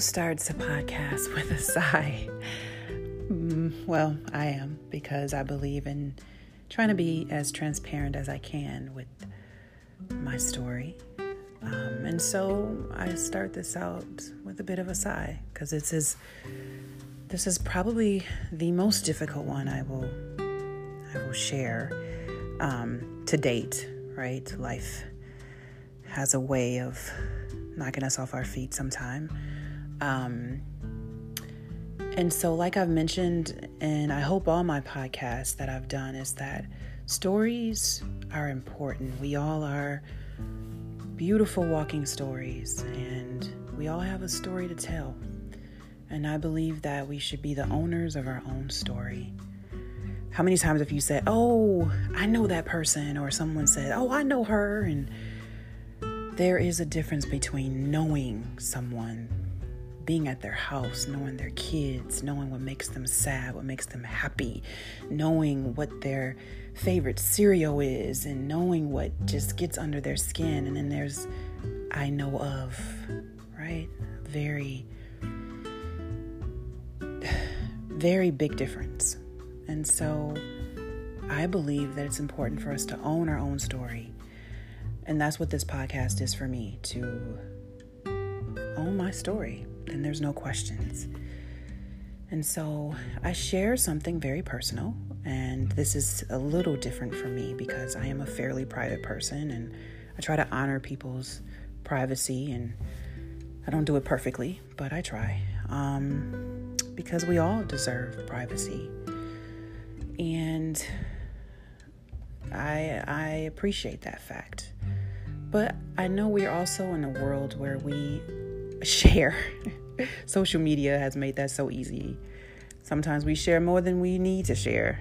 starts a podcast with a sigh? Well, I am, because I believe in trying to be as transparent as I can with my story. And so I start this out with a bit of a sigh, because this is probably the most difficult one I will share to date, right? Life has a way of knocking us off our feet sometime. And so, like I've mentioned, and I hope all my podcasts that I've done, is that stories are important. We all are beautiful walking stories, and we all have a story to tell. And I believe that we should be the owners of our own story. How many times have you said, "Oh, I know that person," or someone said, "Oh, I know her"? And there is a difference between knowing someone, being at their house, knowing their kids, knowing what makes them sad, what makes them happy, knowing what their favorite cereal is, and knowing what just gets under their skin. And then there's "I know of," right? Very, very big difference. And so I believe that it's important for us to own our own story. And that's what this podcast is for me, to own my story. Then there's no questions. And so I share something very personal. And this is a little different for me, because I am a fairly private person, and I try to honor people's privacy. And I don't do it perfectly, but I try. Because we all deserve privacy. And I appreciate that fact. But I know we're also in a world where we share. Social media has made that so easy. Sometimes we share more than we need to share.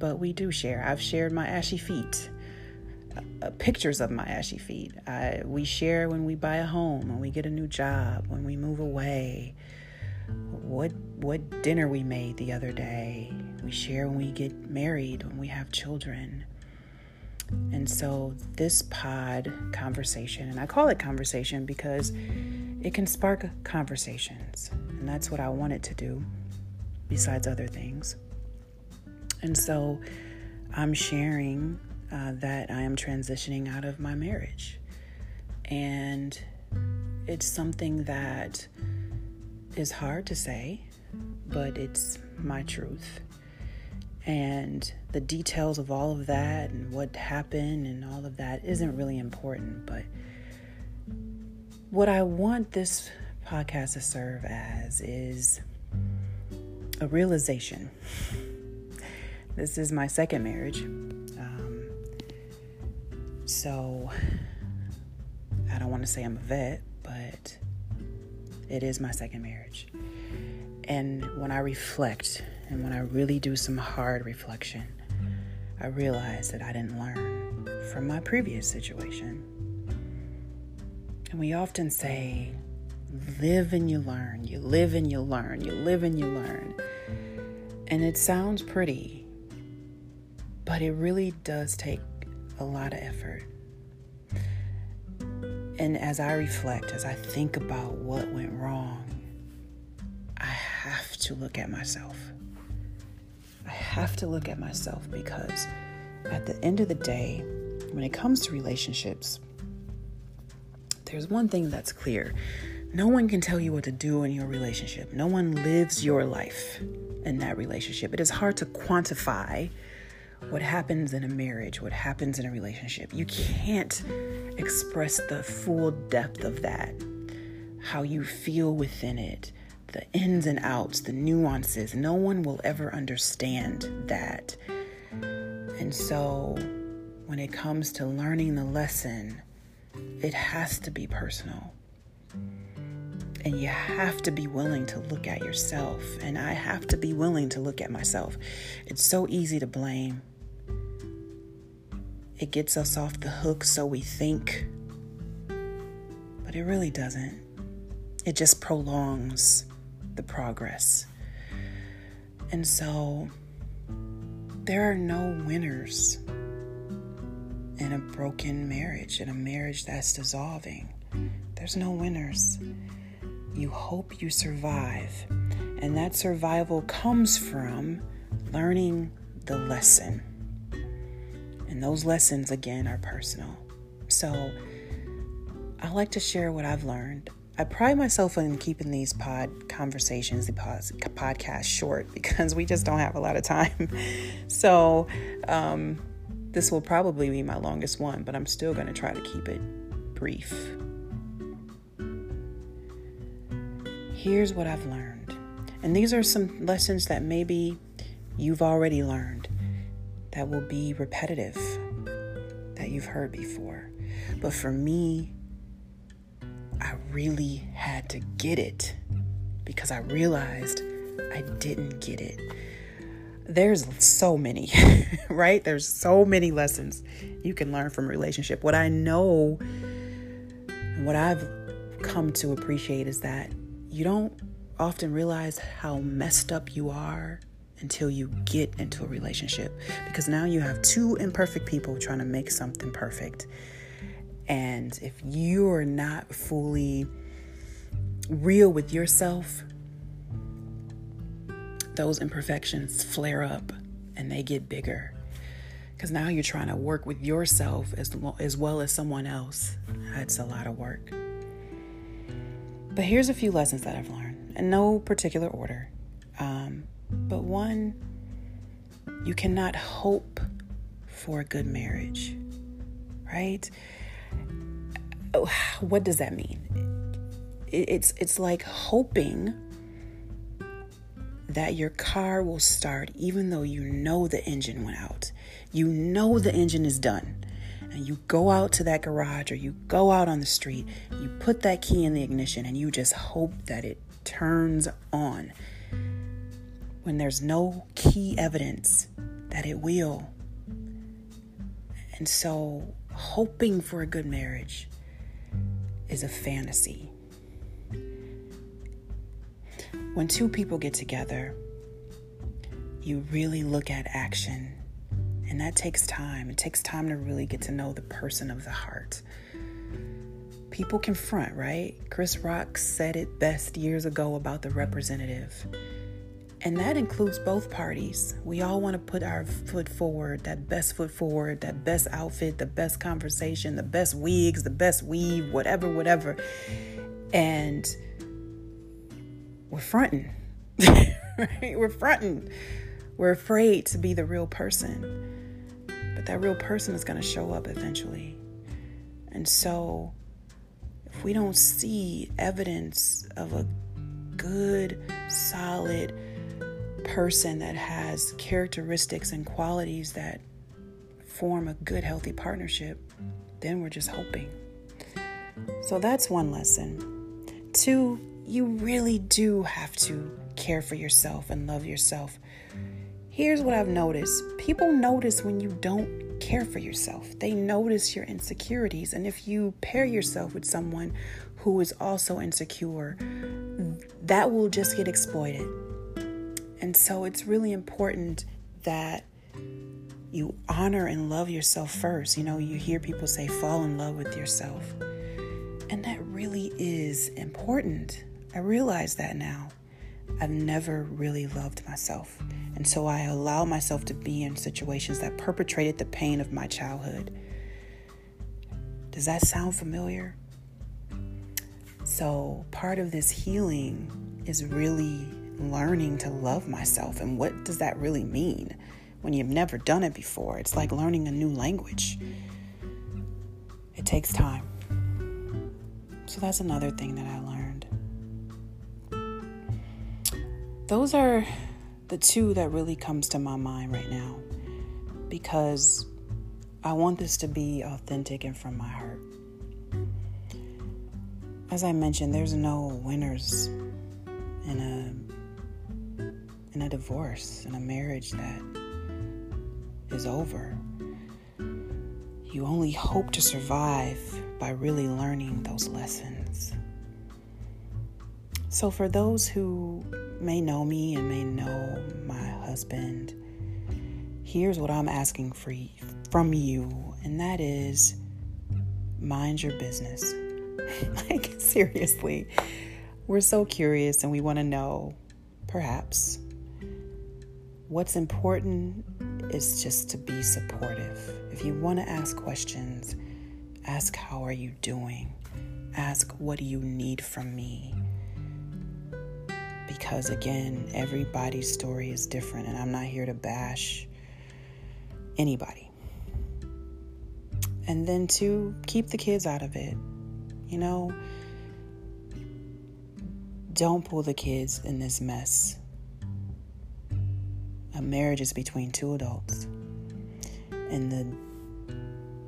But we do share. I've shared my ashy feet. Pictures of my ashy feet. We share when we buy a home, when we get a new job, when we move away, what dinner we made the other day. We share when we get married, when we have children. And so this pod conversation, and I call it conversation because it can spark conversations. And that's what I want it to do, besides other things. And so I'm sharing that I am transitioning out of my marriage. And it's something that is hard to say, but it's my truth. And the details of all of that and what happened and all of that isn't really important. But what I want this podcast to serve as is a realization. This is my second marriage. So I don't want to say I'm a vet, but it is my second marriage. And when I reflect, and when I really do some hard reflection, I realize that I didn't learn from my previous situation. And we often say, live and you learn, you live and you learn, you live and you learn. And it sounds pretty, but it really does take a lot of effort. And as I reflect, as I think about what went wrong, I have to look at myself. I have to look at myself, because at the end of the day, when it comes to relationships, there's one thing that's clear. No one can tell you what to do in your relationship. No one lives your life in that relationship. It is hard to quantify what happens in a marriage, what happens in a relationship. You can't express the full depth of that, how you feel within it, the ins and outs, the nuances. No one will ever understand that. And so when it comes to learning the lesson, it has to be personal. And you have to be willing to look at yourself. And I have to be willing to look at myself. It's so easy to blame. It gets us off the hook, so we think. But it really doesn't. It just prolongs the progress. And so there are no winners in a broken marriage, in a marriage that's dissolving. There's no winners. you hope you survive. And that survival comes from learning the lesson. And those lessons, again, are personal. So I like to share what I've learned. I pride myself on keeping these podcasts short because we just don't have a lot of time. So this will probably be my longest one, but I'm still going to try to keep it brief. Here's what I've learned. And these are some lessons that maybe you've already learned that will be repetitive, that you've heard before. But for me, I really had to get it because I realized I didn't get it. There's so many, right? There's so many lessons you can learn from a relationship. What I know and what I've come to appreciate is that you don't often realize how messed up you are until you get into a relationship, because now you have two imperfect people trying to make something perfect. And if you're not fully real with yourself, those imperfections flare up and they get bigger, because now you're trying to work with yourself as well as someone else. That's a lot of work. But here's a few lessons that I've learned in no particular order. But one, you cannot hope for a good marriage, right? What does that mean? It's like hoping that your car will start even though you know the engine went out. You know the engine is done. And you go out to that garage or you go out on the street, you put that key in the ignition and you just hope that it turns on, when there's no key evidence that it will. And so hoping for a good marriage is a fantasy. When two people get together, you really look at action. And that takes time. It takes time to really get to know the person of the heart. People confront, right? Chris Rock said it best years ago about the representative. And that includes both parties. We all want to put our foot forward, that best outfit, the best conversation, the best wigs, the best weave, whatever. And we're fronting, right? We're fronting. We're afraid to be the real person. But that real person is going to show up eventually. And so if we don't see evidence of a good, solid person that has characteristics and qualities that form a good, healthy partnership, then we're just hoping. So that's one lesson. Two, you really do have to care for yourself and love yourself. Here's what I've noticed. People notice when you don't care for yourself. They notice your insecurities. And if you pair yourself with someone who is also insecure, that will just get exploited. And so it's really important that you honor and love yourself first. You know, you hear people say, fall in love with yourself. And that really is important. I realize that now. I've never really loved myself. And so I allow myself to be in situations that perpetrated the pain of my childhood. Does that sound familiar? So part of this healing is really learning to love myself. And what does that really mean when you've never done it before? It's like learning a new language. It takes time. So that's another thing that I learned. Those are the two that really comes to my mind right now, because I want this to be authentic and from my heart. As I mentioned, there's no winners in a divorce, in a marriage that is over. You only hope to survive by really learning those lessons. So for those who may know me and may know my husband, here's what I'm asking from you, and that is, mind your business. Like, seriously. We're so curious and we want to know, perhaps, what's important is just to be supportive. If you want to ask questions, ask how are you doing? Ask what do you need from me? Because again, everybody's story is different and I'm not here to bash anybody. And then to keep the kids out of it. You know, don't pull the kids in this mess. A marriage is between two adults. And the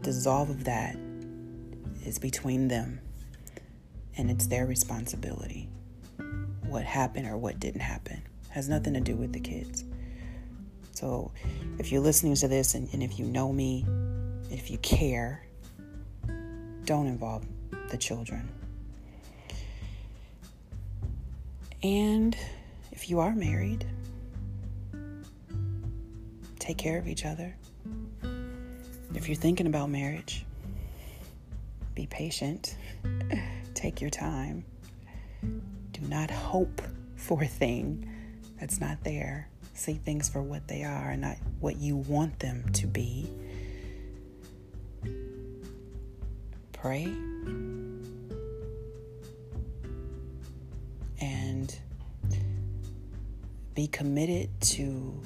dissolve of that is between them. And it's their responsibility. What happened or what didn't happen has nothing to do with the kids. So if you're listening to this and if you know me, if you care, don't involve the children. And if you are married, take care of each other. If you're thinking about marriage, be patient. Take your time. Do not hope for a thing that's not there. See things for what they are and not what you want them to be. Pray. And be committed to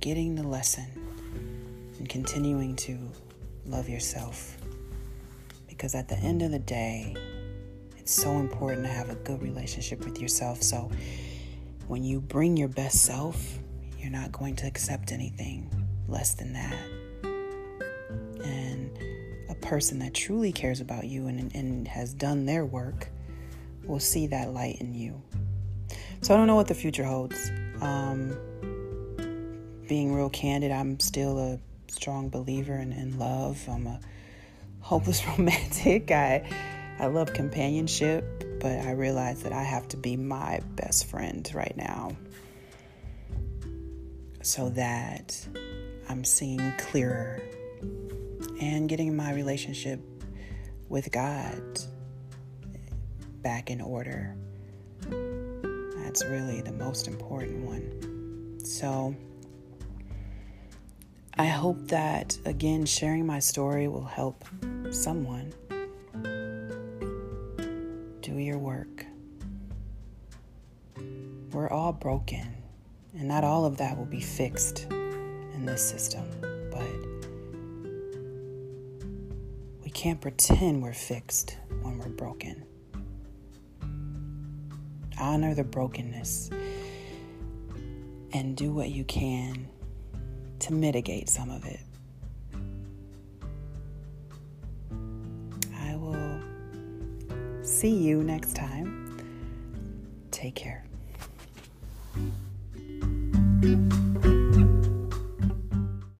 getting the lesson and continuing to love yourself. Because at the end of the day, it's so important to have a good relationship with yourself. So when you bring your best self, you're not going to accept anything less than that. And a person that truly cares about you and has done their work will see that light in you. So I don't know what the future holds. Being real candid, I'm still a strong believer in love. I'm a hopeless romantic. I love companionship, but I realize that I have to be my best friend right now so that I'm seeing clearer and getting my relationship with God back in order. That's really the most important one. So I hope that, again, sharing my story will help someone. Do your work. We're all broken, and not all of that will be fixed in this system, but we can't pretend we're fixed when we're broken. Honor the brokenness and do what you can to mitigate some of it. I will see you next time. Take care.